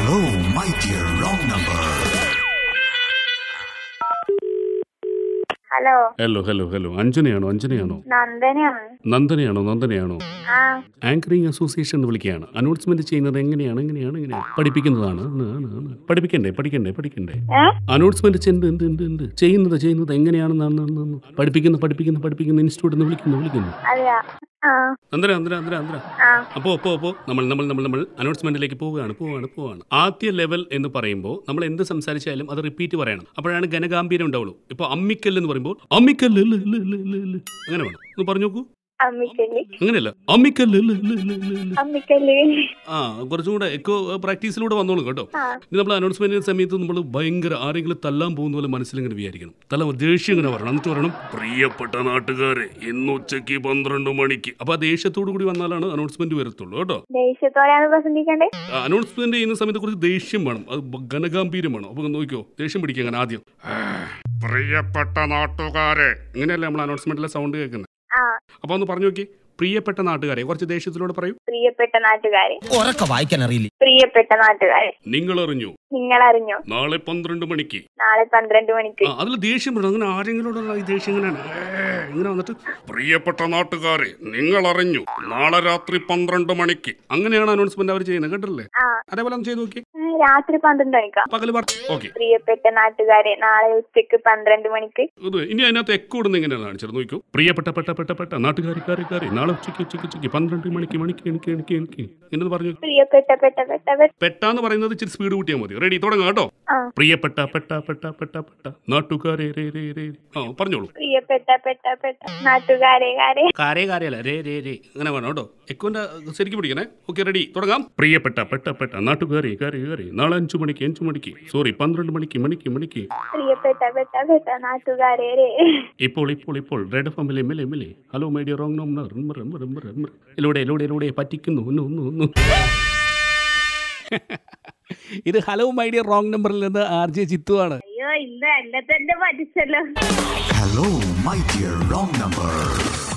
Hello, my dear, wrong number. Hello hello hello hello നന്ദനയാണോ? Anchoring association എന്ന് വിളിക്കുകയാണ്. Announcement ചെയ്യുന്നത് എങ്ങനെയാണ്? പഠിപ്പിക്കുന്നതാണ്. പഠിക്കണ്ടേ? അനൗൺസ്മെന്റ് ചെയ്യുന്നത് എങ്ങനെയാണെന്നാണ് പഠിപ്പിക്കുന്ന ഇൻസ്റ്റിറ്റ്യൂട്ട് വിളിക്കുന്നു. അപ്പോ നമ്മൾ അനൗൺസ്മെന്റിലേക്ക് പോവുകയാണ്. ആദ്യ ലെവൽ എന്ന് പറയുമ്പോൾ നമ്മൾ എന്ത് സംസാരിച്ചാലും അത് റിപ്പീറ്റ് പറയണം. അപ്പോഴാണ് ഗനഗാംഭീര്യം ഉണ്ടാവുള്ളൂ. ഇപ്പൊ അമ്മിക്കല്ല് എന്ന് പറയുമ്പോൾ അമ്മിക്കല്ല് അങ്ങനെ വേണം. പറഞ്ഞു നോക്കൂ. അങ്ങനെയല്ല, അമ്മിക്കല്ല്. ആ, കുറച്ചും കൂടെ എക്കോ പ്രാക്ടീസിലൂടെ വന്നോളൂ കേട്ടോ. നമ്മൾ അനൗൺസ്മെന്റിന്റെ സമയത്ത് നമ്മൾ ഭയങ്കര ആരെങ്കിലും തല്ലാൻ പോകുന്ന പോലെ മനസ്സിലിങ്ങനെ വിചാരിക്കണം. തല ദേഷ്യം ഇങ്ങനെ വരണം. എന്നിട്ട് പറയണം, പ്രിയപ്പെട്ട നാട്ടുകാരെ, ഇന്ന് ഉച്ചയ്ക്ക് 12 മണിക്ക്. അപ്പൊ ആ ദേഷ്യത്തോടു കൂടി വന്നാലാണ് അനൗൺസ്മെന്റ് വരത്തുള്ളൂ കേട്ടോ. അനൗൺസ്മെന്റ് ചെയ്യുന്ന സമയത്ത് കുറച്ച് ദേഷ്യം വേണം. അത് ഗനഗാംഭീര്യം വേണം. അപ്പൊ നോക്കിയോ, ദേഷ്യം പിടിക്കുക. ആദ്യം പ്രിയപ്പെട്ട നാട്ടുകാരെ, ഇങ്ങനെയല്ല നമ്മൾ അനൗൺസ്മെന്റിലെ സൗണ്ട് കേൾക്കുന്നത്. അപ്പൊ ഒന്ന് പറഞ്ഞു നോക്കി, പ്രിയപ്പെട്ട നാട്ടുകാരെ. കുറച്ച് ദേഷ്യത്തിലൂടെ പറയൂ, പ്രിയപ്പെട്ട നാട്ടുകാരെ. വായിക്കാൻ അറിയില്ല. പ്രിയപ്പെട്ട നാട്ടുകാരെ, നിങ്ങൾ അറിഞ്ഞു നാളെ 12 മണിക്ക്. അതിൽ ദേഷ്യം വേണം. അങ്ങനെ ആരെങ്കിലോടുള്ള ദേഷ്യം ഇങ്ങനെ വന്നിട്ട്, പ്രിയപ്പെട്ട നാട്ടുകാരെ, നിങ്ങൾ അറിഞ്ഞു നാളെ രാത്രി 12 മണിക്ക്. അങ്ങനെയാണ് അനൗൺസ്മെന്റ് അവർ ചെയ്യുന്നത്, കേട്ടല്ലേ? അതേപോലെ ഒന്ന് ചെയ്ത് നോക്കി. രാത്രി 12 മണിക്ക്. പ്രിയപ്പെട്ട നാട്ടുകാരെ, നാളെ ഉച്ചക്ക് 12 മണിക്ക്. ഇനി അതിനകത്ത് എക്കോടുന്ന് ഇങ്ങനെയാണ് കാണിച്ചത്. നോക്കൂ, പ്രിയപ്പെട്ട നാട്ടുകാരെ, നാളെ ഉച്ചക്ക് 12 മണിക്ക്. എന്നത് പറഞ്ഞു. പെട്ടെന്ന് പറയുന്നത് ഇച്ചിരി സ്പീഡ് കൂട്ടിയാൽ മതി. റെഡി, തുടങ്ങാം കേട്ടോ. പ്രിയപ്പെട്ട നാട്ടുകാരെ. പറഞ്ഞോളൂ. അങ്ങനെ വേണം കേട്ടോ. എക്കോന്റെ ശരിക്കും പിടിക്കണേ. ഓക്കെ, റെഡി, തുടങ്ങാം. പ്രിയപ്പെട്ട നാട്ടുകാരെ, നാളെ 5 മണിക്ക് 5 മണിക്ക് സോറി 12 മണിക്ക്. ഇപ്പോൾ red family MLA. Hello my dear wrong number പറ്റിക്കുന്നു. ഇത് ഹലോ മൈ ഡിയർ റോങ് നമ്പറിൽ നിന്ന് ആർ ജെ ജിത്തു ആണ്. Hello my dear wrong number.